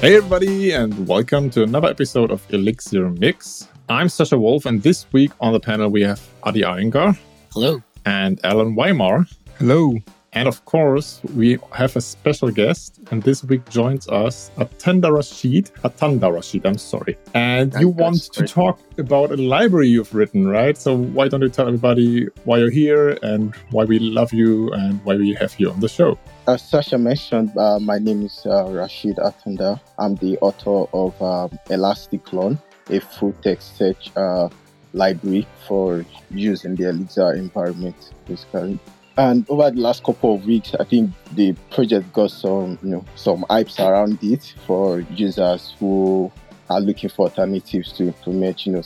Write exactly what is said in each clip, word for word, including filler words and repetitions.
Hey everybody, and welcome to another episode of Elixir Mix. I'm Sasha Wolf, and this week on the panel we have Adi Ayengar. Hello. And Alan Weimar. Hello. And of course, we have a special guest, and this week joins us Atanda Rasheed. Atanda Rasheed, I'm sorry. And that you want to great. talk about a library you've written, right? So why don't you tell everybody why you're here and why we love you and why we have you on the show? As Sasha mentioned, uh, my name is uh, Rasheed Atanda. I'm the author of um, ElastiClone, a full-text search uh, library for use in the Elixir environment, basically. And over the last couple of weeks, I think the project got some, you know, some hypes around it for users who are looking for alternatives to implement, you know,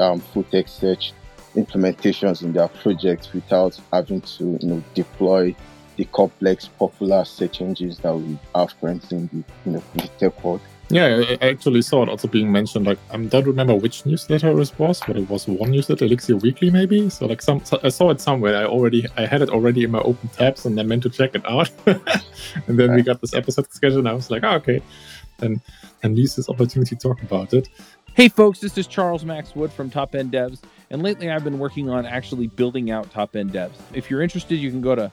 um, full-text search implementations in their projects without having to, you know, deploy the complex popular search engines that we have currently in the, you know, in the tech world. Yeah, I actually saw it also being mentioned. Like, I don't remember which newsletter it was, but it was one newsletter, Elixir Weekly, maybe. So, like, some so I saw it somewhere. I already, I had it already in my open tabs, and I meant to check it out. And then we got this episode scheduled, and I was like, oh, okay, and and use this opportunity to talk about it. Hey, folks, this is Charles Max Wood from Top End Devs, and lately I've been working on actually building out Top End Devs. If you're interested, you can go to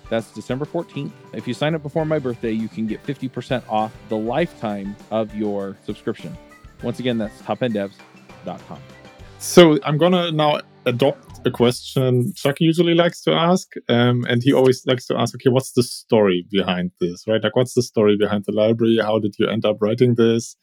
that's December fourteenth. If you sign up before my birthday, you can get fifty percent off the lifetime of your subscription. Once again, that's top end devs dot com. So I'm going to now adopt a question Chuck usually likes to ask. Um, and he always likes to ask, okay, what's the story behind this, right? Like, what's the story behind the library? How did you end up writing this?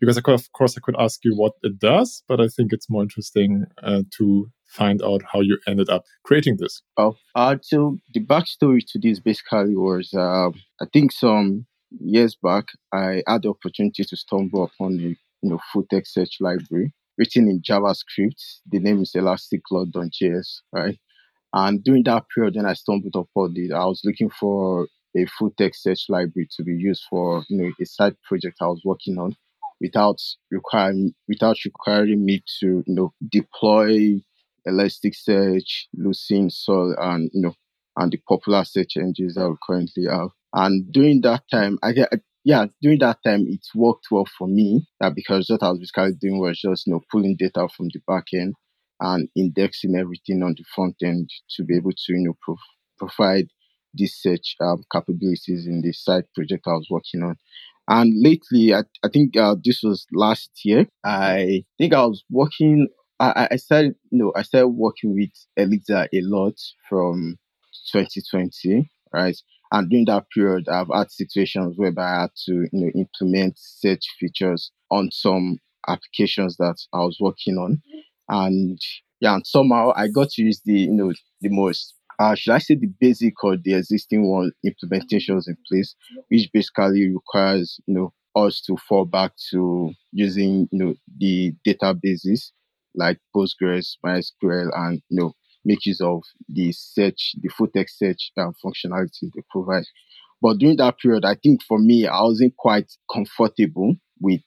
Because, I could, of course, I could ask you what it does, but I think it's more interesting uh, to find out how you ended up creating this. Oh, uh, so the backstory to this basically was, uh, I think some years back, I had the opportunity to stumble upon a, you know, full-text search library written in JavaScript. The name is Elastic Clun dot j s, right? And during that period, then I stumbled upon it. I was looking for a full-text search library to be used for, you know, a side project I was working on, without requiring without requiring me to, you know, deploy Elasticsearch, Lucene, Sol, and, you know, and the popular search engines that we currently have. And during that time, I yeah, during that time, it worked well for me that because what I was basically doing was just, you know, pulling data from the back end and indexing everything on the front end to be able to, you know, pro- provide these search um, capabilities in the side project I was working on. And lately, I, I think uh, this was last year, I think I was working I, I started, you know, I started working with Elixir a lot from twenty twenty, right? And during that period, I've had situations whereby I had to, you know, implement search features on some applications that I was working on, and yeah, and somehow I got to use the, you know, the most, uh, should I say, the basic or the existing one implementations in place, which basically requires, you know, us to fall back to using, you know, the databases like Postgres, MySQL, and, you know, make use of the search, the full text search um, functionality they provide. But during that period, I think for me, I wasn't quite comfortable with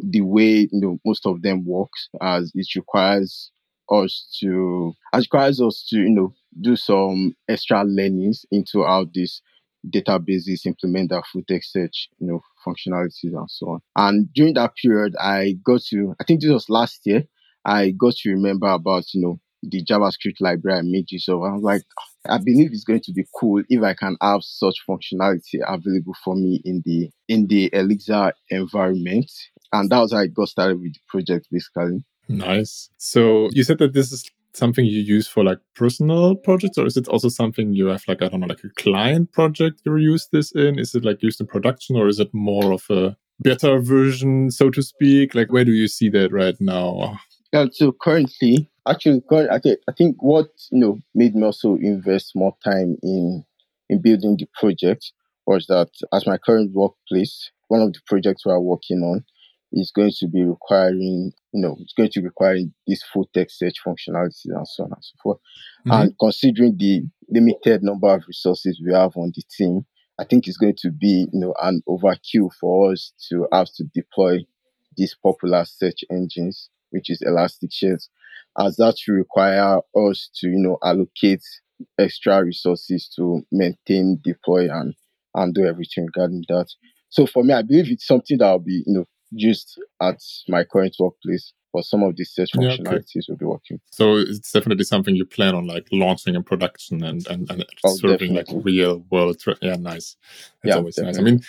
the way, you know, most of them works, as it requires us to, as requires us to, you know, do some extra learnings into how these databases implement their full text search, you know, functionalities and so on. And during that period, I got to, I think this was last year, I got to remember about, you know, the JavaScript library I made use of. I was like, I believe it's going to be cool if I can have such functionality available for me in the in the Elixir environment. And that was how I got started with the project, basically. Nice. So you said that this is something you use for like personal projects, or is it also something you have like, I don't know, like a client project you use this in? Is it like used in production, or is it more of a better version, so to speak? Like, where do you see that right now? Yeah, so currently, actually, I think what, you know, made me also invest more time in in building the project was that at my current workplace, one of the projects we are working on is going to be requiring, you know, it's going to require this full text search functionality and so on and so forth. Mm-hmm. And considering the limited number of resources we have on the team, I think it's going to be, you know, an overkill for us to have to deploy these popular search engines, which is Elasticsearch, as that will require us to, you know, allocate extra resources to maintain, deploy, and, and do everything regarding that. So for me, I believe it's something that will be, you know, used at my current workplace for some of the search functionalities yeah, okay. we'll be working. So it's definitely something you plan on like launching in production and, and, and oh, serving definitely. like real world. Tra- yeah, nice. That's yeah, always definitely. nice. I mean,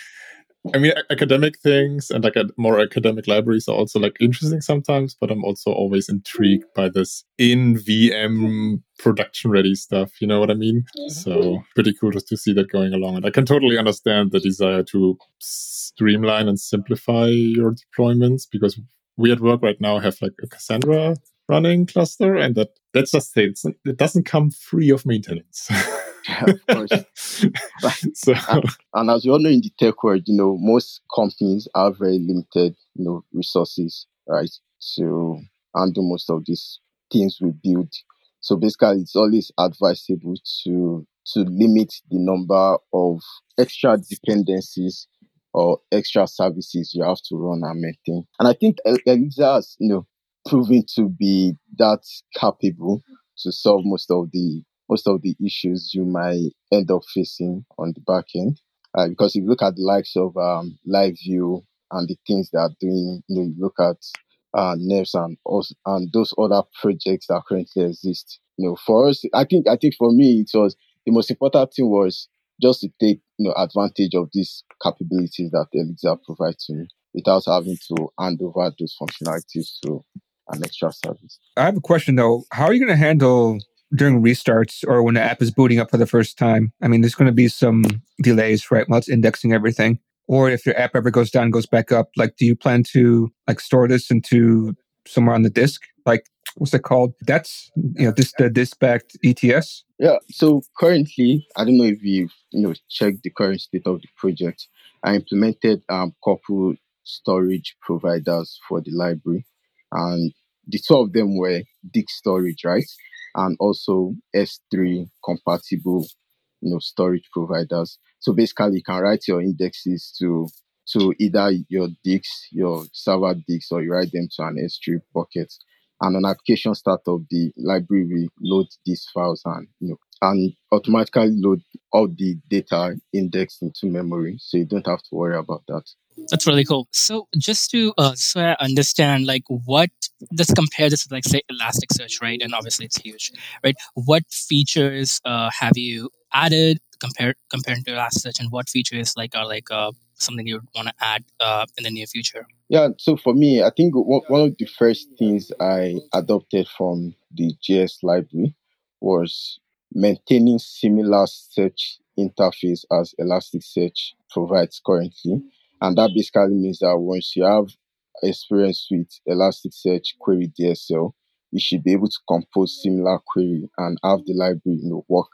I mean, academic things and like more academic libraries are also like interesting sometimes, but I'm also always intrigued by this in V M production ready stuff. You know what I mean? Yeah. So pretty cool just to see that going along. And I can totally understand the desire to streamline and simplify your deployments, because we at work right now have like a Cassandra running cluster, and that let's just say it's, it doesn't come free of maintenance. Yeah, of course. so, and, and as we all know in the tech world, you know, most companies have very limited, you know, resources, right, to handle most of these things we build. So basically, it's always advisable to to limit the number of extra dependencies or extra services you have to run and maintain. And I think Elixir has, you know, proven to be that capable to solve most of the most of the issues you might end up facing on the back end. Uh, because if you look at the likes of um, Live View and the things they are doing, you know, you look at uh, Nerves and and those other projects that currently exist. You know, for us, I think I think for me, it was the most important thing was just to take, you know, advantage of these capabilities that Elixir provides to me without having to hand over those functionalities to an extra service. I have a question though. How are you going to handle during restarts or when the app is booting up for the first time? I mean, there's going to be some delays, right, while it's indexing everything. Or if your app ever goes down and goes back up, like, do you plan to like store this into somewhere on the disk? Like, what's that called? That's, you know, this the disk-backed E T S? Yeah, so currently, I don't know if you've, you know, checked the current state of the project. I implemented um, couple storage providers for the library. And the two of them were disk storage, right? And also S three compatible, you know, storage providers. So basically, you can write your indexes to to either your disks, your server disks, or you write them to an S three bucket. And on application startup, the library will load these files and, you know, and automatically load all the data indexed into memory. So you don't have to worry about that. That's really cool. So just to uh, so I understand, like, what, let's compare this with, like, say, Elasticsearch, right? And obviously it's huge, right? What features uh, have you added compared compared to Elasticsearch, and what features like are like uh, something you want to add uh, in the near future? Yeah. So for me, I think w- one of the first things I adopted from the J S library was maintaining similar search interface as Elasticsearch provides currently. And that basically means that once you have experience with Elasticsearch query D S L, you should be able to compose similar query and have the library, you know, work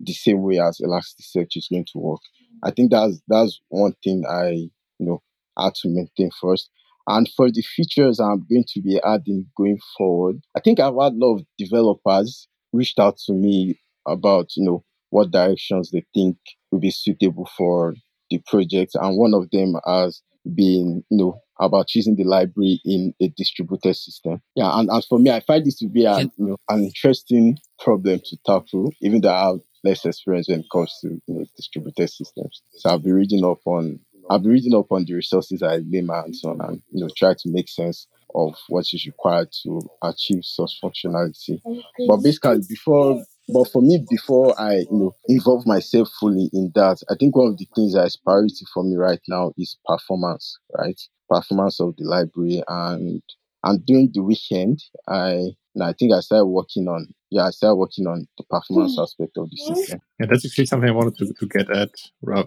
the same way as Elasticsearch is going to work. I think that's that's one thing I, you know, had to maintain first. And for the features I'm going to be adding going forward, I think I've had a lot of developers reached out to me about, you know, what directions they think would be suitable for the project, and one of them has been, you know, about choosing the library in a distributed system. Yeah, and as for me, I find this to be an, you know, an interesting problem to tackle, even though I have less experience when it comes to, you know, distributed systems. So I'll be reading up on, I'll be reading up on the resources I limit and so on, and, you know, try to make sense of what is required to achieve such functionality. But basically, before. But for me, before I, you know, involve myself fully in that, I think one of the things that is priority for me right now is performance, right? Performance of the library. And and during the weekend, I And I think I started working on, yeah, I started working on the performance aspect of the system. Yeah, that's actually something I wanted to, to get at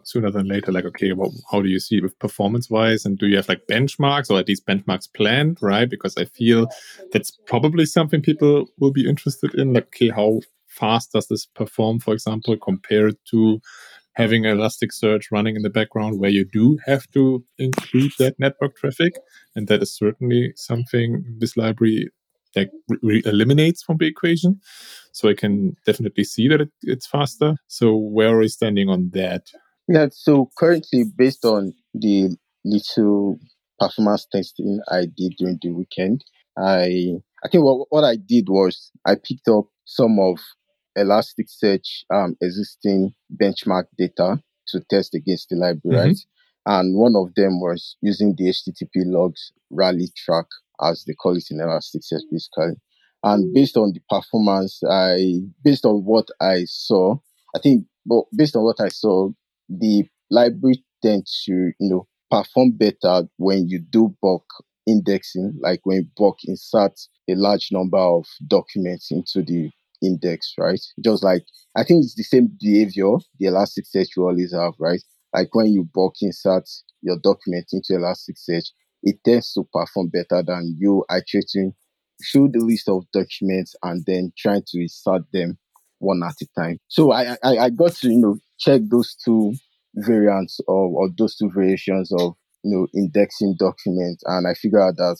sooner than later. Like, okay, well, how do you see it with performance-wise? And do you have like benchmarks or at least benchmarks planned, right? Because I feel that's probably something people will be interested in. Like, okay, how fast does this perform, for example, compared to having Elasticsearch running in the background where you do have to include that network traffic? And that is certainly something this library like re- eliminates from the equation. So I can definitely see that it, it's faster. So where are we standing on that? Yeah, so currently based on the little performance testing I did during the weekend, I I think what, what I did was I picked up some of Elasticsearch um, existing benchmark data to test against the library, mm-hmm. right? And one of them was using the H T T P logs rally track, as they call it in Elasticsearch, basically. And based on the performance, I based on what I saw, I think, but based on what I saw, the library tends to, you know, perform better when you do bulk indexing, like when bulk inserts a large number of documents into the index, right? Just like, I think it's the same behavior the Elasticsearch will always have, right? Like when you bulk insert your document into Elasticsearch, it tends to perform better than you iterating through the list of documents and then trying to insert them one at a time. So I I, I got to, you know, check those two variants of, or those two variations of, you know, indexing documents. And I figured out that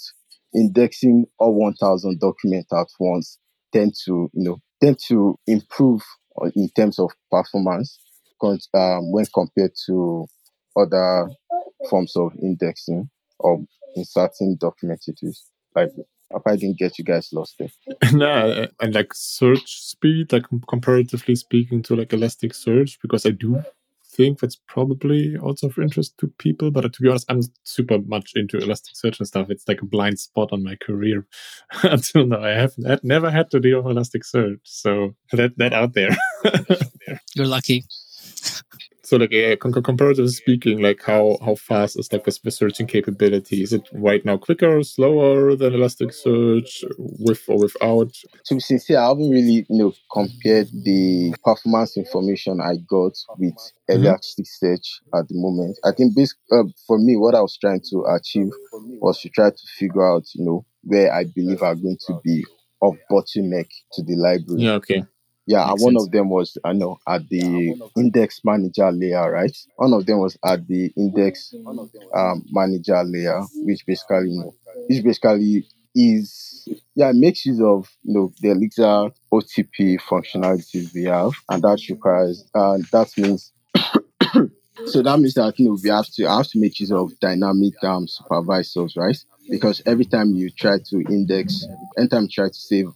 indexing all one thousand documents at once tend to, you know, tend to improve in terms of performance um, when compared to other forms of indexing or inserting documents into this library. I probably didn't get you guys lost there. No, and like search speed, like comparatively speaking to like Elasticsearch, because I do think that's probably also of interest to people. But to be honest, I'm super much into Elasticsearch and stuff. It's like a blind spot on my career until now. I have I'd never had to deal with Elasticsearch. So that that out there. You're lucky. So, like, yeah, comparatively speaking, like, how, how fast is, like, the searching capability? Is it right now quicker or slower than Elasticsearch, with or without? To be sincere, I haven't really, you know, compared the performance information I got with Elasticsearch at the moment. I think, based, uh, for me, what I was trying to achieve was to try to figure out, you know, where I believe are going to be of bottleneck to the library. Yeah, okay. Yeah, Makes one sense. Of them was, I know, at the yeah, index manager layer, right? One of them was at the index um, manager layer, which basically, you know, which basically is, yeah, makes use of, you know, the Elixir O T P functionalities we have, and that requires, uh, that means, so that means that, you know, we have to have to make use of dynamic um, supervisors, right? Because every time you try to index, anytime you try to save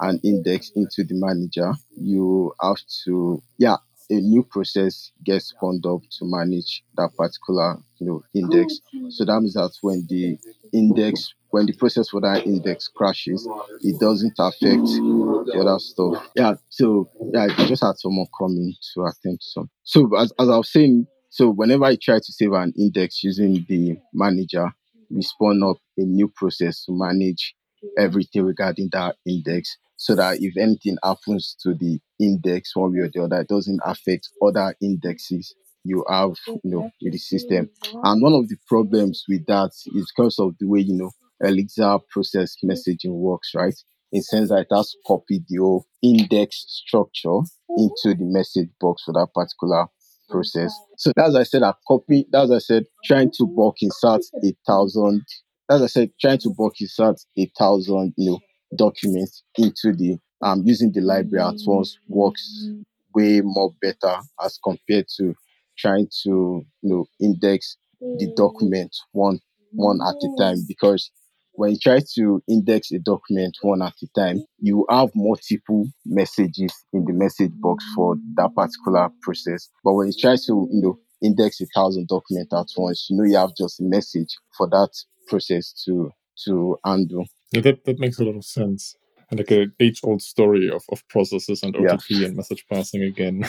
an index into the manager, you have to, yeah, a new process gets spawned up to manage that particular, you know, index. So that means that when the index, when the process for that index crashes, it doesn't affect the other stuff. Yeah, so yeah, I just had someone coming to attend to some. So as, as I was saying, so whenever I try to save an index using the manager, we spawn up a new process to manage everything regarding that index, so that if anything happens to the index one way or the other, it doesn't affect other indexes you have, you know, in the system. And one of the problems with that is because of the way, you know, Elixir process messaging works, right? In the sense that it has copied the index structure into the message box for that particular process. So as I said, I copy. As I said, trying to bulk insert a thousand. As I said, trying to bulk insert a thousand, you know, documents into the um using the library at once works way more better as compared to trying to, you know, index the document one one at a time. Because when you try to index a document one at a time, you have multiple messages in the message box for that particular process. But when you try to, you know, index a thousand documents at once, you know, you have just a message for that process to to undo. Yeah, that, that makes a lot of sense. And like an age-old story of, of processes and O T P yeah. and message passing again.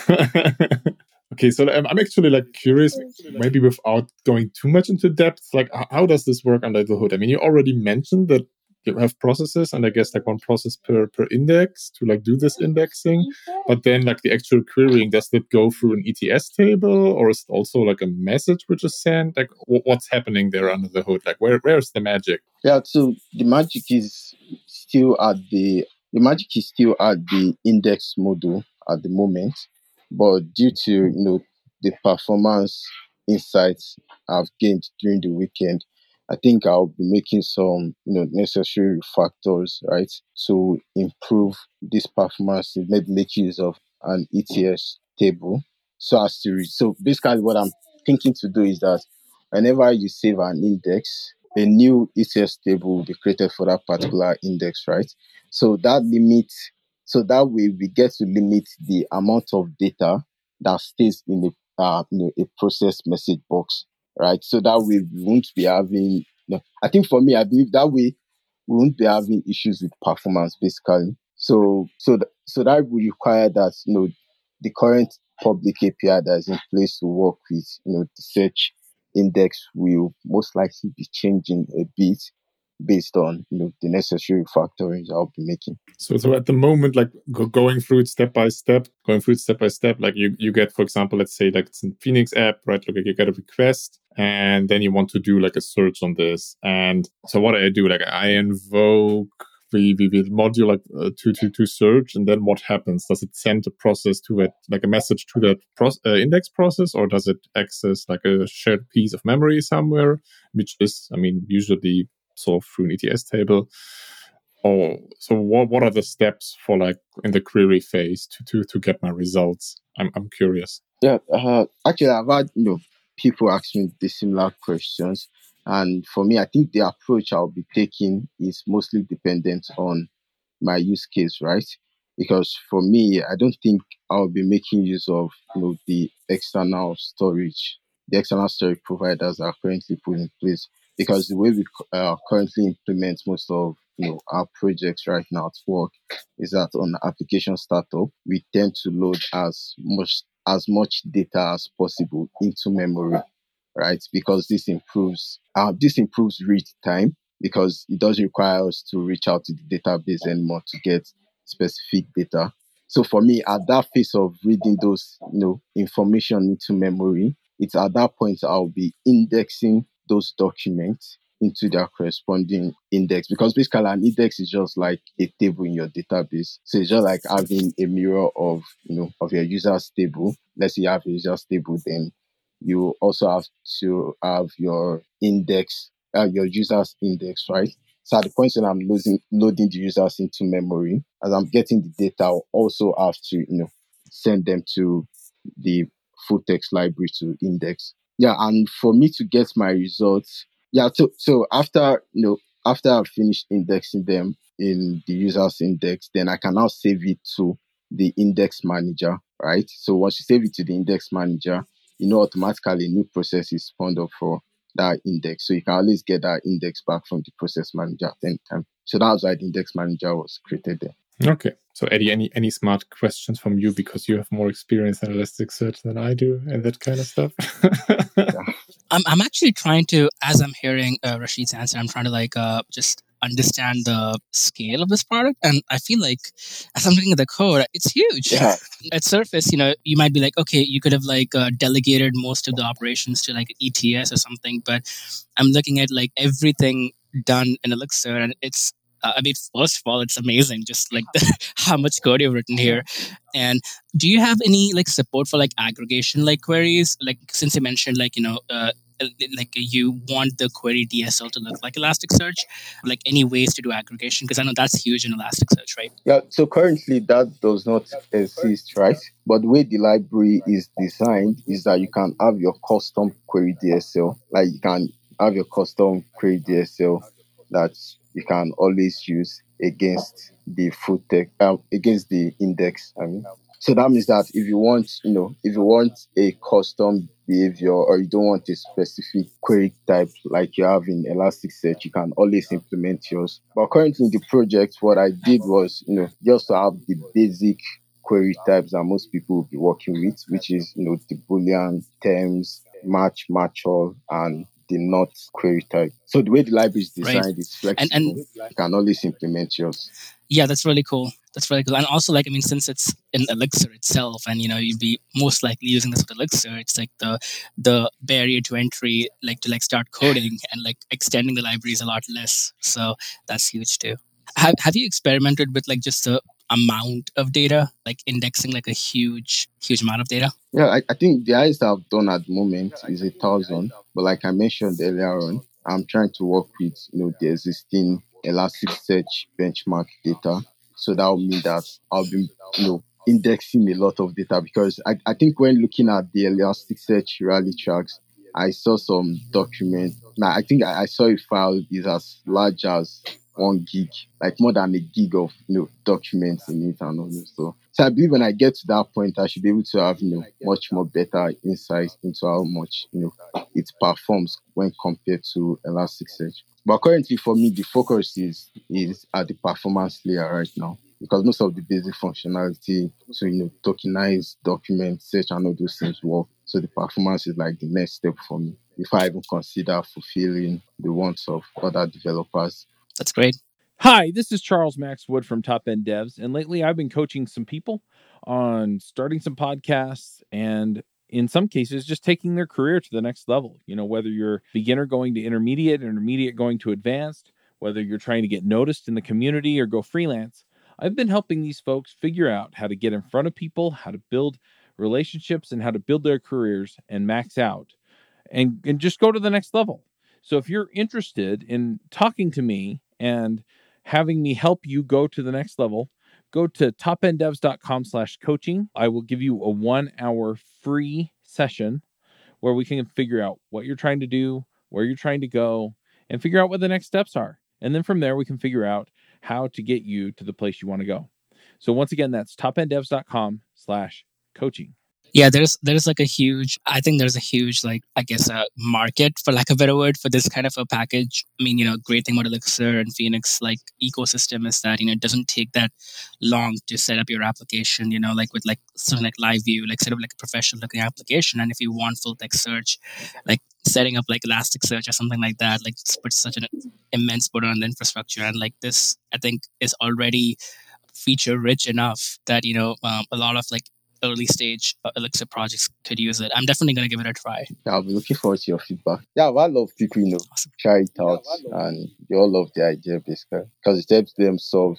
Okay, so I'm, I'm actually like curious, maybe without going too much into depth, like how does this work under the hood? I mean, you already mentioned that you have processes, and I guess like one process per, per index to like do this indexing. But then like the actual querying, does that go through an E T S table, or is it also like a message which is sent? Like w- what's happening there under the hood? Like where where's the magic? Yeah, so the magic is still at the the magic is still at the index module at the moment, but due to you know the performance insights I've gained during the weekend, I think I'll be making some, you know, necessary factors, right, to improve this performance. Maybe make use of an E T S table, so as to reach. So basically, what I'm thinking to do is that whenever you save an index, a new E T S table will be created for that particular index, right? So that limits, so that way we get to limit the amount of data that stays in a uh, you know, a process message box. Right, so that way we won't be having. No, I think for me, I believe that way we won't be having issues with performance, basically. So, so, th- so that would require that you know the current public A P I that is in place to work with you know the search index will most likely be changing a bit based on you know the necessary factorings I'll be making. So, so at the moment, like go- going through it step by step, going through it step by step, like you you get, for example, let's say like it's in Phoenix app, right? Like you get a request. And then you want to do like a search on this. And so what I do, like I invoke the, the, the module like uh, to, to, to search. And then what happens? Does it send a process to it, like a message to that proce- uh, index process, or does it access like a shared piece of memory somewhere, which is, I mean, usually solved through an E T S table? Or so what, what are the steps for like in the query phase to, to, to get my results? I'm, I'm curious. Yeah. Uh, actually, I've had, you know, people ask me the similar questions. And for me, I think the approach I'll be taking is mostly dependent on my use case, right? Because for me, I don't think I'll be making use of you know, the external storage, the external storage providers that are currently put in place. Because the way we uh, currently implement most of you know our projects right now at work is that on application startup, we tend to load as much as much data as possible into memory, right? Because this improves uh, this improves read time, because it does require us to reach out to the database anymore to get specific data. So for me, at that phase of reading those you know, information into memory, it's at that point I'll be indexing those documents into their corresponding index, because basically an index is just like a table in your database. So it's just like having a mirror of you know of your user's table. Let's say you have a user's table, then you also have to have your index, uh, your user's index, right? So at the point when I'm loading loading the users into memory, as I'm getting the data, I'll also have to you know send them to the full text library to index. Yeah, and for me to get my results. Yeah, so so after you know after I've finished indexing them in the user's index, then I can now save it to the index manager, right? So once you save it to the index manager, you know automatically a new process is spawned up for that index. So you can always get that index back from the process manager at any time. So that was why the index manager was created there. Okay. So Eddie, any any smart questions from you, because you have more experience in Elasticsearch than I do and that kind of stuff? Yeah. I'm I'm actually trying to, as I'm hearing uh, Rasheed's answer, I'm trying to like uh, just understand the scale of this product, and I feel like as I'm looking at the code, it's huge. Yeah. At surface, you know, you might be like, okay, you could have like uh, delegated most of the operations to like E T S or something, but I'm looking at like everything done in Elixir, and it's uh, I mean, first of all, it's amazing, just like the, how much code you've written here. And do you have any like support for like aggregation like queries? Like since you mentioned like, you know, uh, like you want the query D S L to look like Elasticsearch, like any ways to do aggregation? Because I know that's huge in Elasticsearch, right? Yeah, so currently that does not exist, right? But the way the library is designed is that you can have your custom query D S L. Like you can have your custom query D S L that's you can always use against the full text, um, against the index. I mean, so that means that if you want, you know, if you want a custom behavior, or you don't want a specific query type like you have in Elasticsearch, you can always implement yours. But currently in the project, what I did was, you know, just to have the basic query types that most people will be working with, which is, you know, the Boolean, terms, match, match all, and the not query type. So the way the library is designed right. is flexible. And, and you can always implement yours. Yeah, that's really cool. That's really cool. And also, like, I mean, since it's in Elixir itself, and, you know, you'd be most likely using this with Elixir, it's like the the barrier to entry, like to like start coding and like extending the library is a lot less. So that's huge too. Have Have you experimented with like just the amount of data, like indexing like a huge, huge amount of data? Yeah, I, I think the highest I've done at the moment is a thousand. But like I mentioned earlier on, I'm trying to work with, you know, the existing Elasticsearch benchmark data. So that would mean that I'll be, you know, indexing a lot of data, because I, I think when looking at the Elasticsearch rally tracks, I saw some document. Now, I think I, I saw a file is as large as one gig, like more than a gig of, you know, documents in it and all this stuff. So I believe when I get to that point, I should be able to have, you know, much more better insights into how much, you know, it performs when compared to Elasticsearch. But currently for me, the focus is is at the performance layer right now, because most of the basic functionality to, you know, tokenize document search and all those things work. So the performance is like the next step for me, if I even consider fulfilling the wants of other developers. That's great. Hi, this is Charles Max Wood from Top End Devs. And lately I've been coaching some people on starting some podcasts and in some cases just taking their career to the next level. You know, whether you're beginner going to intermediate, intermediate going to advanced, whether you're trying to get noticed in the community or go freelance, I've been helping these folks figure out how to get in front of people, how to build relationships and how to build their careers and max out and, and just go to the next level. So if you're interested in talking to me and having me help you go to the next level, go to topenddevs.com slash coaching. I will give you a one hour free session where we can figure out what you're trying to do, where you're trying to go, and figure out what the next steps are. And then from there, we can figure out how to get you to the place you want to go. So once again, that's topenddevs.com slash coaching. Yeah, there's there's like a huge, I think there's a huge, like, I guess, a market, for lack of a better word, for this kind of a package. I mean, you know, great thing about Elixir and Phoenix, like, ecosystem is that, you know, it doesn't take that long to set up your application, you know, like with like something like Live View, like set up like a professional looking application. And if you want full text search, like setting up like Elasticsearch or something like that, like it's put such an immense burden on the infrastructure. And like this, I think, is already feature rich enough that, you know, um, a lot of like early stage Elixir projects could use it. I'm definitely going to give it a try. Yeah, I'll be looking forward to your feedback. Yeah, well, I love people, you know, awesome. Try it out, yeah, well, and they all love the idea basically because it helps them solve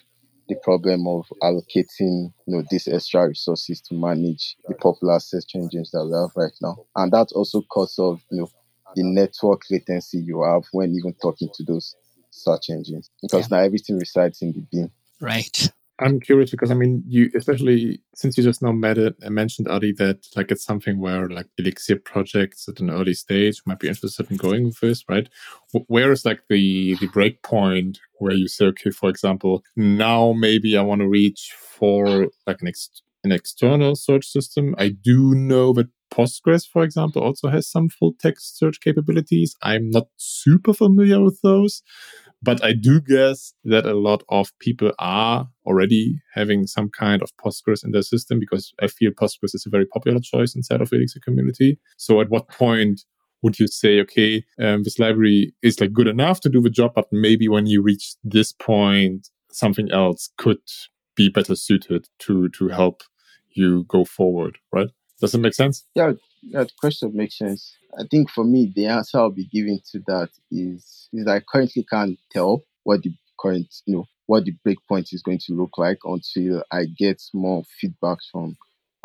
the problem of allocating, you know, these extra resources to manage the popular search engines that we have right now. And that also cuts off, you know, the network latency you have when even talking to those search engines, because yeah. now everything resides in the beam. Right. I'm curious because, I mean, you, especially since you just now met it and mentioned, Adi, that like it's something where like Elixir projects at an early stage might be interested in going with this, right? Where is like the, the break point where you say, okay, for example, now maybe I want to reach for like an, ex- an external search system. I do know that Postgres, for example, also has some full text search capabilities. I'm not super familiar with those, but I do guess that a lot of people are already having some kind of Postgres in their system, because I feel Postgres is a very popular choice inside of the Elixir community. So at what point would you say, okay, um, this library is like good enough to do the job, but maybe when you reach this point, something else could be better suited to to help you go forward, right? Does it make sense? Yeah, yeah, the question makes sense. I think for me, the answer I'll be giving to that is is I currently can't tell what the current, you know, what the breakpoint is going to look like until I get more feedback from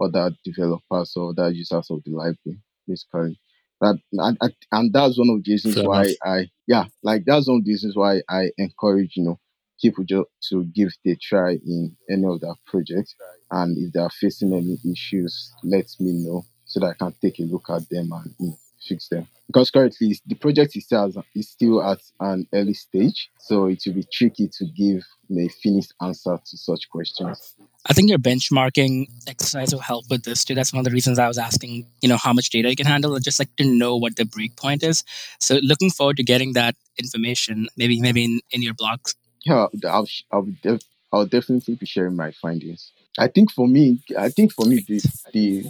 other developers or other users of the library. Basically, that and, and that's one of the reasons Fair why enough. I yeah, like that's one of the reasons why I encourage, you know, people just to give it a try in any of their projects. And if they are facing any issues, let me know so that I can take a look at them and, you know, fix them. Because currently the project is still, is still at an early stage, so it will be tricky to give a finished answer to such questions. I think your benchmarking exercise will help with this too. That's one of the reasons I was asking, you know, how much data you can handle, just like to know what the breakpoint is. So looking forward to getting that information, maybe maybe in, in your blogs. Yeah, I'll, I'll, def- I'll definitely be sharing my findings. I think for me, I think for me, the, the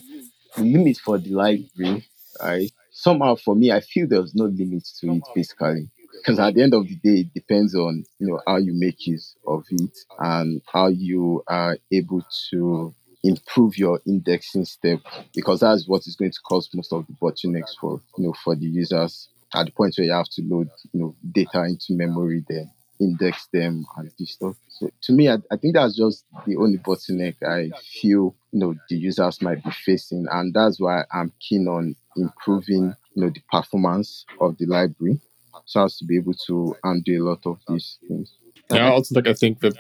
limit for the library, right, somehow for me, I feel there's no limits to it, basically. Because at the end of the day, it depends on, you know, how you make use of it and how you are able to improve your indexing step, because that's what is going to cause most of the bottlenecks for, you know, for the users at the point where you have to load, you know, data into memory, then index them and this stuff. So to me, I, I think that's just the only bottleneck I feel, you know, the users might be facing. And that's why I'm keen on improving, you know, the performance of the library so as to be able to undo a lot of these things. Yeah, also, like, I think that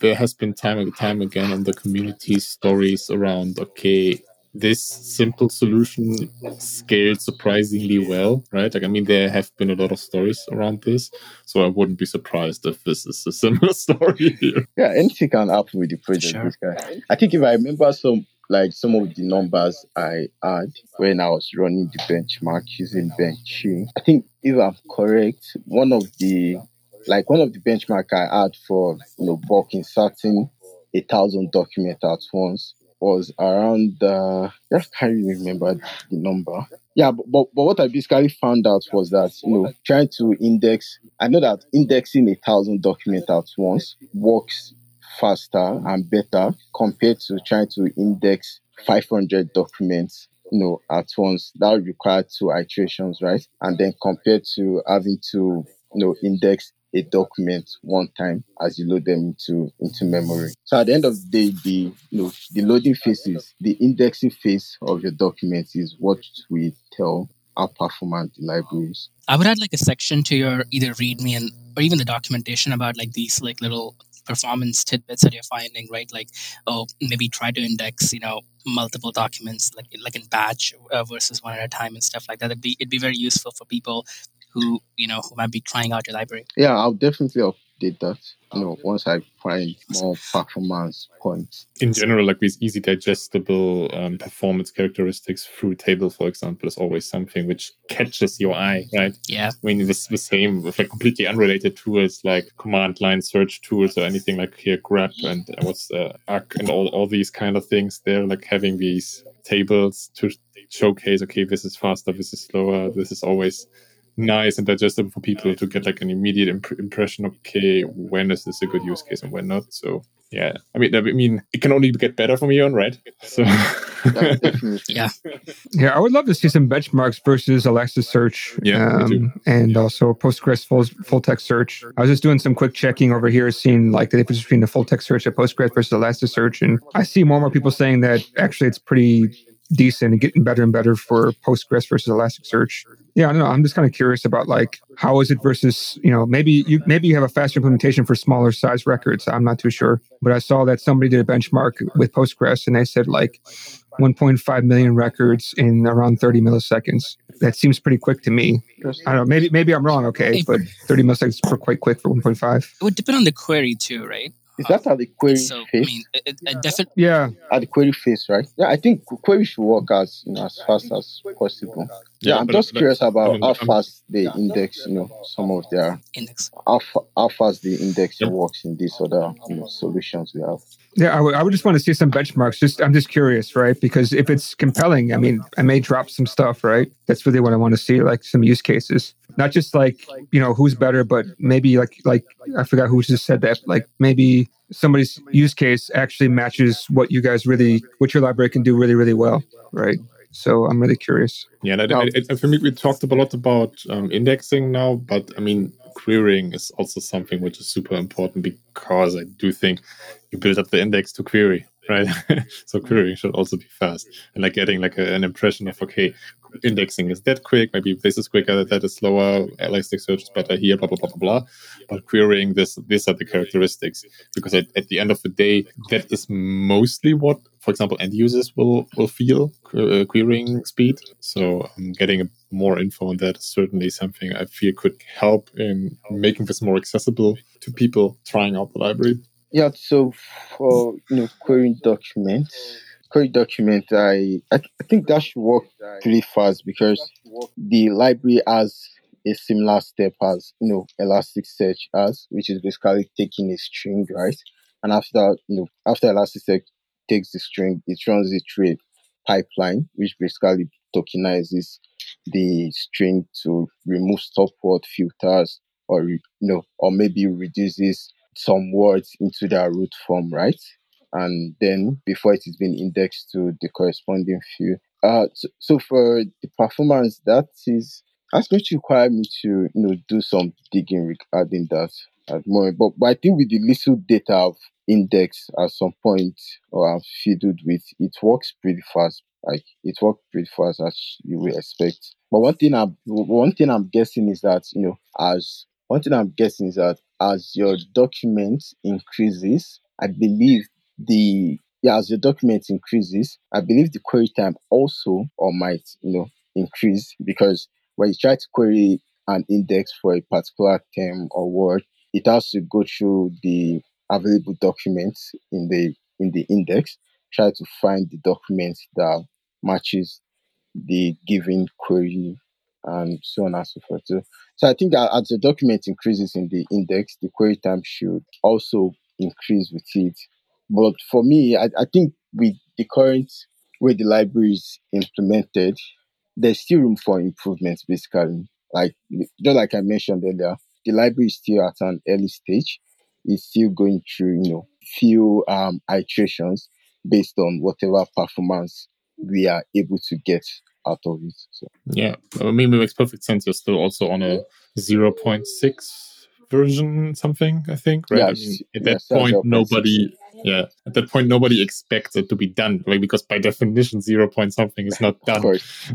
there has been time and time again on the community stories around, okay, this simple solution scaled surprisingly well, right? Like, I mean, there have been a lot of stories around this, so I wouldn't be surprised if this is a similar story here. Yeah, anything can happen with the project. Sure. This guy. I think if I remember some, like, some of the numbers I had when I was running the benchmark using Benchy, I think, if I'm correct, one of the Like one of the benchmark I had for, you know, bulk inserting a thousand documents at once was around, uh, I can't remember the number. Yeah, but, but but what I basically found out was that, you know, trying to index, I know that indexing a thousand documents at once works faster and better compared to trying to index five hundred documents, you know, at once. That would require two iterations, right? And then compared to having to, you know, index a document one time as you load them into into memory. So at the end of the day, the, you know, the loading phases, the indexing phase of your document is what we tell how performant the library is. I would add like a section to your either README and or even the documentation about like these like little performance tidbits that you're finding, right? Like, oh, maybe try to index, you know, multiple documents like like in batch uh, versus one at a time and stuff like that. It'd be it'd be very useful for people who, you know, who might be trying out your library. Yeah, I'll definitely update that, you know, once I find more performance points. In general, like these easy digestible um, performance characteristics through table, for example, is always something which catches your eye, right? Yeah. I mean, this is the same with like completely unrelated tools like command line search tools or anything like here, grep and what's uh, A C K and all, all these kind of things there, like having these tables to showcase, okay, this is faster, this is slower, this is always nice and digestible for people to get like an immediate imp- impression. Okay, when is this a good use case and when not? So yeah, I mean, I mean, it can only get better from here on, right? So yeah, yeah, I would love to see some benchmarks versus Elasticsearch, yeah, um, and also Postgres full full text search. I was just doing some quick checking over here, seeing like the difference between the full text search at Postgres versus Elasticsearch, and I see more and more people saying that actually it's pretty decent and getting better and better for Postgres versus Elasticsearch. Yeah, I don't know. I'm just kind of curious about like how is it versus, you know, maybe you maybe you have a faster implementation for smaller size records. I'm not too sure, but I saw that somebody did a benchmark with Postgres and they said like one point five million records in around thirty milliseconds. That seems pretty quick to me. I don't know. Maybe maybe I'm wrong. Okay, but thirty milliseconds is quite quick for one point five. It would depend on the query too, right? Is that at the query so, phase? I mean, it, it defi- yeah. At the query phase, right? Yeah, I think query should work as, you know, as fast as possible. Yeah, yeah, I'm just curious about I mean, how fast I'm, they index, you know, some of their index. How, how fast the index yeah. works in these other, you know, solutions we have. Yeah, I would, I would just want to see some benchmarks. Just, I'm just curious, right? Because if it's compelling, I mean, I may drop some stuff, right? That's really what I want to see, like some use cases. Not just like, you know, who's better, but maybe like, like I forgot who just said that, like maybe somebody's use case actually matches what you guys really, what your library can do really, really well, right? So I'm really curious. Yeah, and I, I, I, for me, we talked a lot about um, indexing now, but I mean, querying is also something which is super important because I do think you build up the index to query, right? So querying should also be fast. And like getting like a, an impression of, okay, indexing is that quick, maybe this is quicker, that is slower, Elasticsearch is better here, blah, blah, blah, blah, blah. But querying, this, these are the characteristics. Because at, at the end of the day, that is mostly what, for example, end users will, will feel, uh, querying speed. So um, getting a more info on that is certainly something I feel could help in making this more accessible to people trying out the library. Yeah, so for, you know, querying documents, query document, I, I I think that should work pretty fast because the library has a similar step as, you know, Elasticsearch has, which is basically taking a string, right? And after, you know, after Elasticsearch takes the string, it runs it through a pipeline, which basically tokenizes the string to remove stop word filters, or you know, or maybe reduces some words into their root form, right? And then before it is being indexed to the corresponding field. Uh, so, so for the performance, that is that's going to require me to you know do some digging regarding that at the moment. But, but I think with the little data I've indexed at some point or I've fiddled with, it works pretty fast. Like it worked pretty fast as you would expect. But one thing I'm one thing I'm guessing is that you know as one thing I'm guessing is that as your document increases, I believe the yeah as your document increases, I believe the query time also or might you know increase, because when you try to query an index for a particular term or word, it has to go through the available documents in the in the index, try to find the document that matches the given query and so on and so forth. So, so I think that as the document increases in the index, the query time should also increase with it. But for me, I, I think with the current way the library is implemented, there's still room for improvements, basically. Like, just like I mentioned earlier, the library is still at an early stage. It's still going through, you know, few um, iterations based on whatever performance we are able to get out of it. So. Yeah, I mean, it makes perfect sense. You're still also on a zero point six version, something, I think, right? Yeah, I mean, at that yeah, point, nobody, yeah, at that point, nobody expects it to be done, right? Because by definition, zero point something is not done. Of course.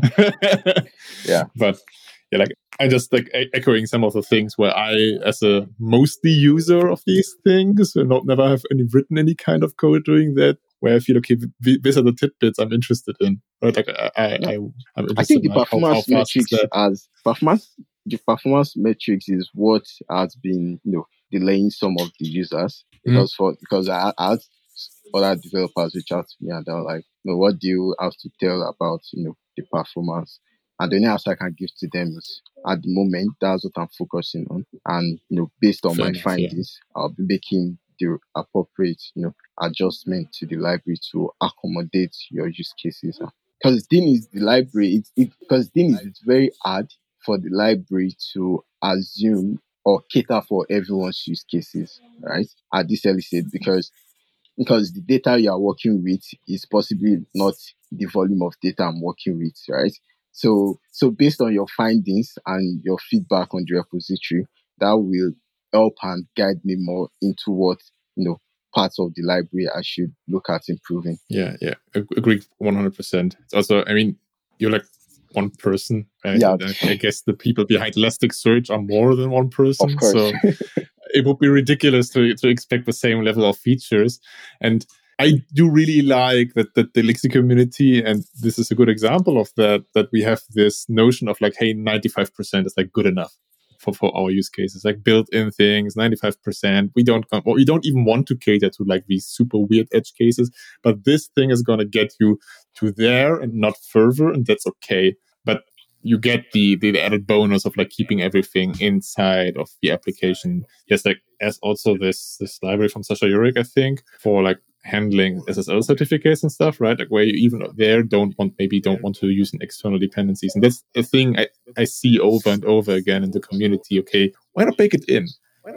yeah. But yeah, like, I just like echoing some of the things where I, as a mostly user of these things, not never have any written any kind of code doing that, where I feel, okay, these are the tidbits I'm interested in. Right? Like I, I, I, I'm interested I think the in performance how, how metrics as performance, the performance metrics is what has been, you know, delaying some of the users mm-hmm. because for because I asked other developers reach out to me and they're like, you know, what do you have to tell about, you know, the performance? And the only answer I can give to them is, at the moment, that's what I'm focusing on. And, you know, based on Fair my enough, findings, yeah. I'll be making the appropriate, you know, adjustment to the library to accommodate your use cases. Because the thing is, the library, because it, it, the thing is, it's very hard for the library to assume or cater for everyone's use cases, right? At this early stage, because because the data you are working with is possibly not the volume of data I'm working with, right? So, so based on your findings and your feedback on the repository, that will help and guide me more into what, you know, parts of the library I should look at improving. Yeah, yeah. Agree one hundred percent. It's also, I mean, you're like one person, right? Yeah. I guess the people behind Elasticsearch are more than one person. Of course. So it would be ridiculous to, to expect the same level of features. And I do really like that, that the Elixir community, and this is a good example of that, that we have this notion of like, hey, ninety-five percent is like good enough. For, for our use cases, like built-in things, ninety-five percent. We don't, well, we don't even want to cater to like these super weird edge cases, but this thing is going to get you to there and not further, and that's okay. But you get the, the added bonus of like keeping everything inside of the application. Yes, like as also this this library from Sasha Wolf, I think, for like handling S S L certificates and stuff, right? Like where you even there don't want, maybe don't want to use an external dependencies. And that's a thing I, I see over and over again in the community. Okay, why not bake it in?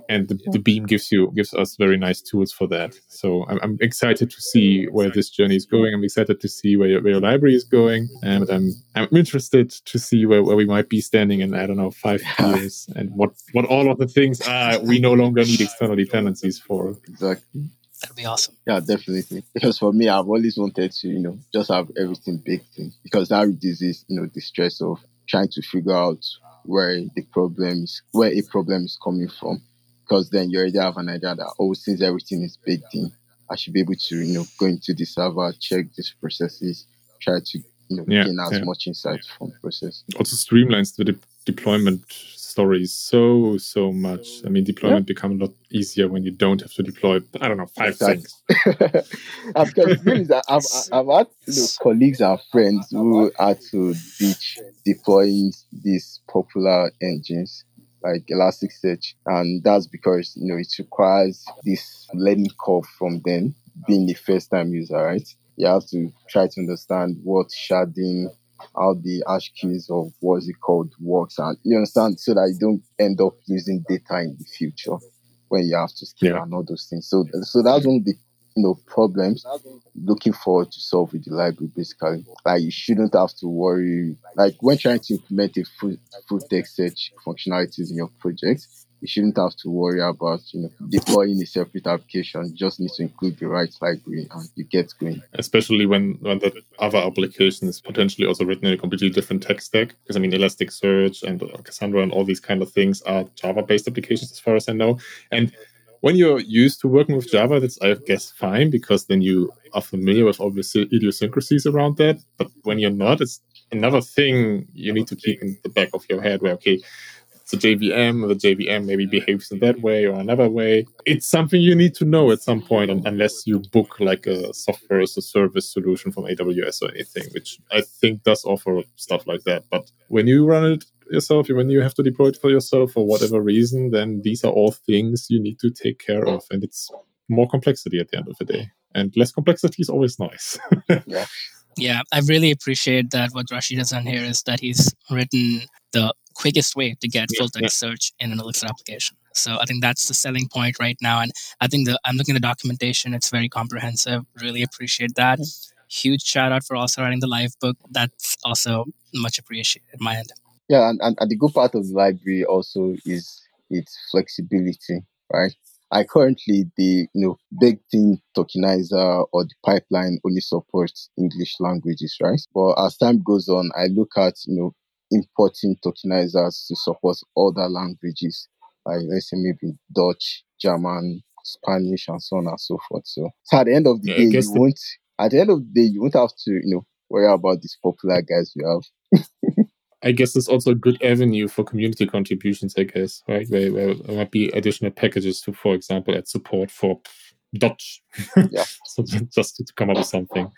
And the, the Beam gives you, gives us very nice tools for that. So I'm, I'm excited to see where this journey is going. I'm excited to see where your, where your library is going. And I'm, I'm interested to see where, where we might be standing in, I don't know, five years and what, what all of the things are we no longer need external dependencies for. Exactly. That'd be awesome. Yeah, definitely. Because for me, I've always wanted to, you know, just have everything baked in. Because that reduces, you know, the stress of trying to figure out where the problems, where a problem is coming from. Because then you already have an idea that, oh, since everything is baked in, I should be able to, you know, go into the server, check these processes, try to, you know, yeah, gain as yeah. much insight from the process. Also streamlines the de- deployment stories so, so much. I mean, deployment yeah. becomes a lot easier when you don't have to deploy, I don't know, five exactly. things. I've, I've, I've had you know, colleagues and friends who had to ditch deploying these popular engines like Elasticsearch, and that's because, you know, it requires this learning curve from them being the first time user, right? You have to try to understand what sharding how the hash keys of what's it called works, and you understand, so that you don't end up losing data in the future when you have to scale yeah. and all those things. So, so that's one of the you know problems looking forward to solve with the library. Basically, like you shouldn't have to worry, like when trying to implement a full, full text search functionalities in your project, you shouldn't have to worry about you know deploying a separate application. You just need to include the right library and you get going. Especially when when that other application is potentially also written in a completely different tech stack. Because I mean, Elasticsearch and Cassandra and all these kind of things are Java-based applications, as far as I know. And when you're used to working with Java, that's, I guess, fine, because then you are familiar with all the idiosyncrasies around that. But when you're not, it's another thing you need to keep in the back of your head where, okay, it's a J V M, or the J V M maybe behaves in that way or another way. It's something you need to know at some point, unless you book like a software as a service solution from A W S or anything, which I think does offer stuff like that. But when you run it yourself, when you have to deploy it for yourself for whatever reason, then these are all things you need to take care of. And it's more complexity at the end of the day. And less complexity is always nice. yeah. yeah, I really appreciate that what Rasheed has done here is that he's written the quickest way to get yeah, full text yeah. search in an Elixir application. So I think that's the selling point right now. And I think the, I'm looking at the documentation. It's very comprehensive. Really appreciate that. Huge shout out for also writing the live book. That's also much appreciated at my end. Yeah, and, and, and the good part of the library also is its flexibility, right? I currently, the you know big thing tokenizer or the pipeline only supports English languages, right? But as time goes on, I look at you know importing tokenizers to support other languages, like let's say maybe Dutch, German, Spanish, and so on and so forth. So, so at the end of the yeah, day, you won't. At the end of the day, you won't have to you know worry about these popular guys you have. I guess it's also a good avenue for community contributions, I guess, right? Where, where there might be additional packages to, for example, add support for Dutch. Yeah. So just to come up with something.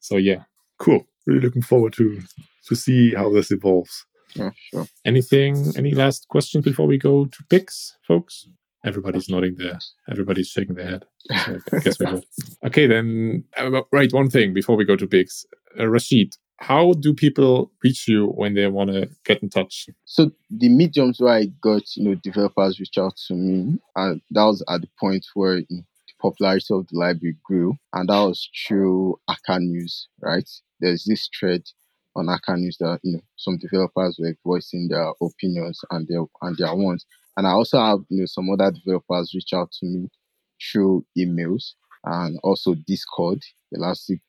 So, yeah. Cool. Really looking forward to to see how this evolves. Yeah, sure. Anything, any last questions before we go to picks, folks? Everybody's nodding there. Everybody's shaking their head. So I guess we're good. Okay, then, right, one thing before we go to picks. Uh, Rasheed, how do people reach you when they want to get in touch? So the mediums where I got, you know, developers reach out to me, and that was at the point where the popularity of the library grew, and that was through Akka News, right? There's this thread on Akka News that, you know, some developers were voicing their opinions and their and their wants. And I also have, you know, some other developers reach out to me through emails and also Discord, Elastic,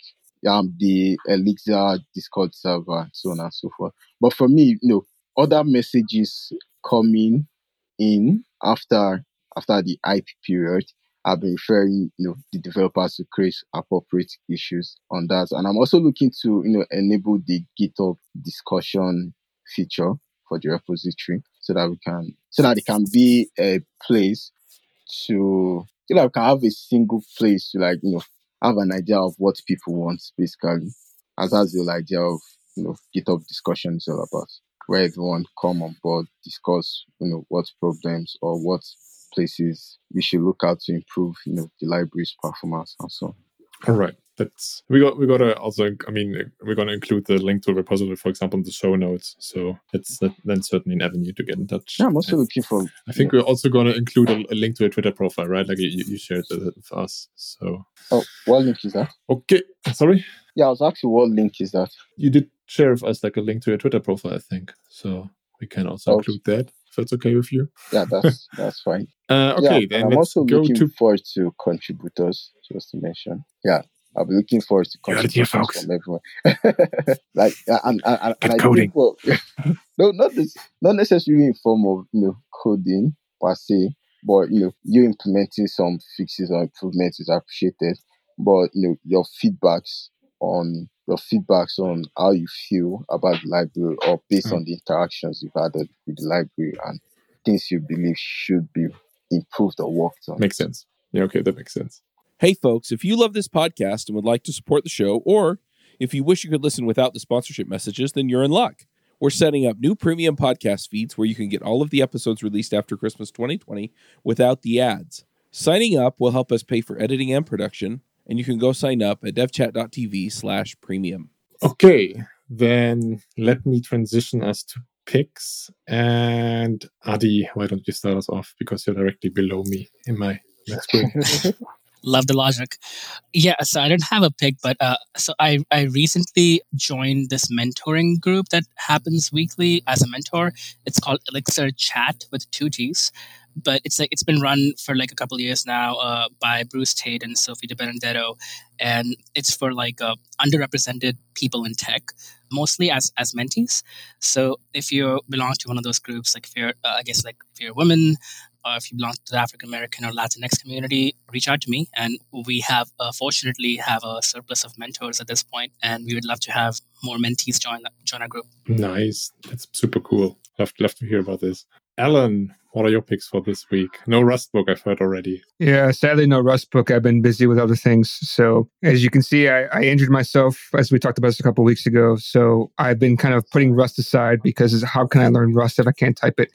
Um, the Elixir Discord server, so on and so forth. But for me, you know, other messages coming in after after the hype period, I've been referring, you know, the developers to create appropriate issues on that. And I'm also looking to, you know, enable the GitHub discussion feature for the repository so that we can, so that it can be a place to, you know, we can have a single place to, like, you know, have an idea of what people want, basically, as that's the idea of, you know, GitHub discussion is all about, where everyone come on board, discuss, you know, what problems or what places we should look at to improve, you know, the library's performance and so on. All right. That's, we got we got to also, I mean, we're going to include the link to a repository, for example, in the show notes. So that's uh, then certainly an avenue to get in touch. Yeah, I'm also and looking for... I think yeah. we're also going to include a, a link to a Twitter profile, right? Like you, you shared that with us, so... Oh, what link is that? Okay, sorry? Yeah, I was asking what link is that? You did share with us like a link to your Twitter profile, I think. So we can also oh. include that, if that's okay with you. Yeah, that's that's fine. uh, okay, yeah, then I'm let's also go looking to... forward to contributors, just to mention. Yeah. I'll be looking forward to contributions from everyone. Like, and, and, and I coding. Well, no, not this, not necessarily in form of, you know, coding per se, but, you know, you implementing some fixes or improvements is appreciated. But, you know, your feedbacks on your feedbacks on how you feel about the library, or based mm. on the interactions you've had with the library and things you believe should be improved or worked on. Makes sense. Yeah, okay, that makes sense. Hey folks, if you love this podcast and would like to support the show, or if you wish you could listen without the sponsorship messages, then you're in luck. We're setting up new premium podcast feeds where you can get all of the episodes released after Christmas twenty twenty without the ads. Signing up will help us pay for editing and production, and you can go sign up at devchat dot t v slash premium. Okay, then let me transition us to picks. And Adi, why don't you start us off? Because you're directly below me in my math. Love the logic. Yeah, so I don't have a pick, but uh, so I, I recently joined this mentoring group that happens weekly as a mentor. It's called Elixir Chat with two T's. But it's like it's been run for like a couple of years now uh, by Bruce Tate and Sophie De Benedetto, and it's for like uh, underrepresented people in tech, mostly as as mentees. So if you belong to one of those groups, like if you're, uh, I guess, like if you're a woman, or if you belong to the African American or Latinx community, reach out to me. And we have, uh, fortunately, have a surplus of mentors at this point, and we would love to have more mentees join join our group. Nice, that's super cool. Love love to hear about this. Alan, what are your picks for this week? No Rust book, I've heard already. Yeah, sadly, no Rust book. I've been busy with other things. So as you can see, I, I injured myself, as we talked about this a couple of weeks ago. So I've been kind of putting Rust aside because how can I learn Rust if I can't type it?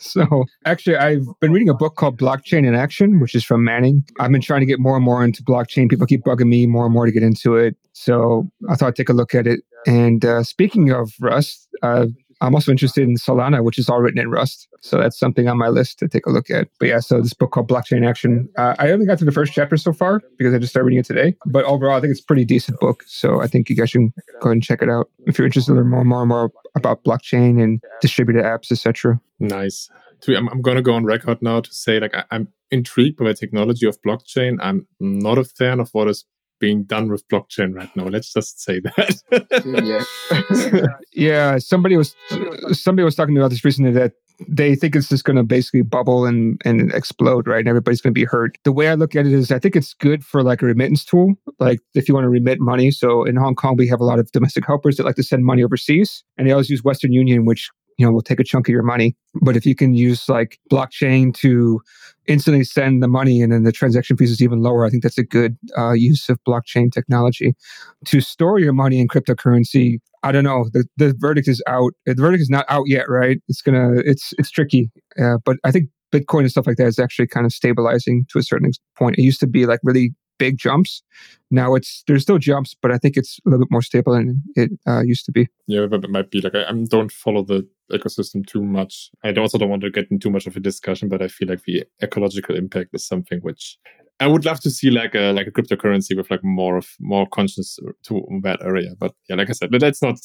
So actually, I've been reading a book called Blockchain in Action, which is from Manning. I've been trying to get more and more into blockchain. People keep bugging me more and more to get into it. So I thought I'd take a look at it. And uh, speaking of Rust, uh I'm also interested in Solana, which is all written in Rust. So that's something on my list to take a look at. But yeah, so this book called Blockchain in Action. Uh, I only got to the first chapter so far because I just started reading it today. But overall, I think it's a pretty decent book. So I think you guys should go ahead and check it out if you're interested in learning more and more and more about blockchain and distributed apps, et cetera. Nice. I'm, I'm going to go on record now to say like I, I'm intrigued by the technology of blockchain. I'm not a fan of what is being done with blockchain right now. Let's just say that. yeah. yeah, somebody was somebody was talking about this recently that they think it's just going to basically bubble and, and explode, right? And everybody's going to be hurt. The way I look at it is I think it's good for like a remittance tool, like if you want to remit money. So in Hong Kong, we have a lot of domestic helpers that like to send money overseas, and they always use Western Union, which you know, we'll take a chunk of your money. But if you can use like blockchain to instantly send the money and then the transaction fees is even lower, I think that's a good uh, use of blockchain technology. To store your money in cryptocurrency, I don't know. The, the verdict is out. The verdict is not out yet, right? It's gonna. It's it's tricky. Uh, but I think Bitcoin and stuff like that is actually kind of stabilizing to a certain point. It used to be like really big jumps. Now it's there's still jumps, but I think it's a little bit more stable than it uh, used to be. Yeah, but it might be like I, I don't follow the ecosystem too much. I also don't want to get into too much of a discussion, but I feel like the ecological impact is something which I would love to see, like a like a cryptocurrency with like more of more conscience to that area. But yeah, like I said, but that's not.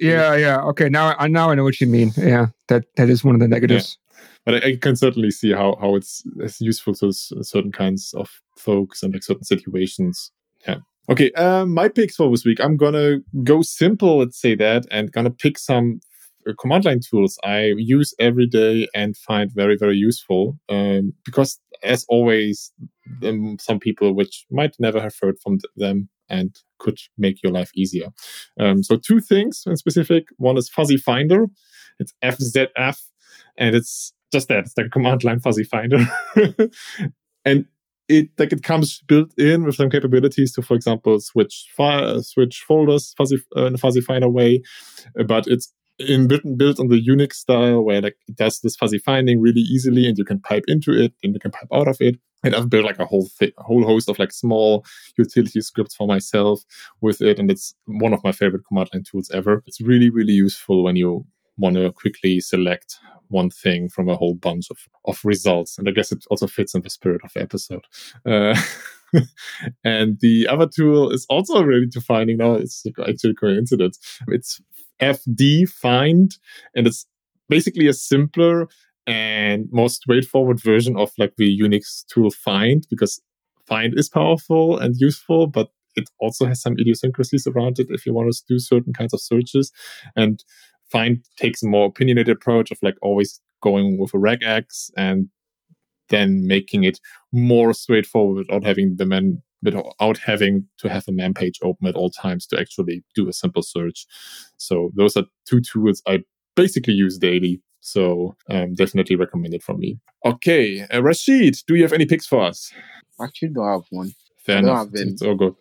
yeah, yeah. Okay, now I now I know what you mean. Yeah, that that is one of the negatives. Yeah. But I, I can certainly see how, how it's, it's useful to s- certain kinds of folks and like certain situations. Yeah. Okay. Uh, my picks for this week. I'm gonna go simple. Let's say that, and gonna pick some uh, command line tools I use every day and find very very useful. Um, because as always, um, some people which might never have heard from th- them. And could make your life easier. Um, so two things in specific. One is Fuzzy Finder. It's F Z F. And it's just that. It's like a command line Fuzzy Finder. And it like it comes built in with some capabilities to, for example, switch fi- switch folders fuzzy, uh, in a Fuzzy Finder way. But it's in built on the Unix style where like it does this fuzzy finding really easily, and you can pipe into it and you can pipe out of it. And I've built like a whole thi- a whole host of like small utility scripts for myself with it, and it's one of my favorite command line tools ever. It's really really useful when you want to quickly select one thing from a whole bunch of, of results, and I guess it also fits in the spirit of the episode. Uh, and the other tool is also really to finding now. It's actually a coincidence. It's F D find, and it's basically a simpler and more straightforward version of like the Unix tool find, because find is powerful and useful, but it also has some idiosyncrasies around it if you want to do certain kinds of searches. And find takes a more opinionated approach of like always going with a regex and then making it more straightforward without having the man without having to have a man page open at all times to actually do a simple search. So those are two tools I basically use daily. So um, definitely recommended from me. Okay, uh, Rasheed, do you have any picks for us? Actually, don't have one. Fair enough. It's all good.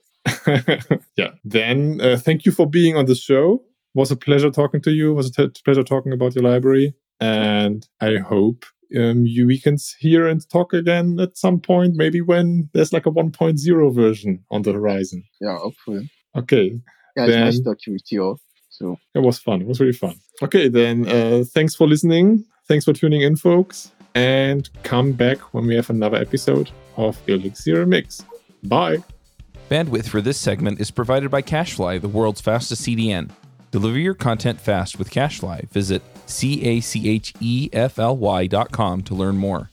Yeah. Then uh, thank you for being on the show. Was a pleasure talking to you. Was a t- pleasure talking about your library. And I hope Um, you, we can hear and talk again at some point, maybe when there's like a one point oh version on the horizon. Yeah, hopefully. Okay. Yeah, it's nice document too. So it was fun. It was really fun. Okay, then uh, thanks for listening. Thanks for tuning in, folks. And come back when we have another episode of Elixir Mix. Bye. Bandwidth for this segment is provided by CacheFly, the world's fastest C D N. Deliver your content fast with CacheFly. Visit C A C H E F L Y dot com to learn more.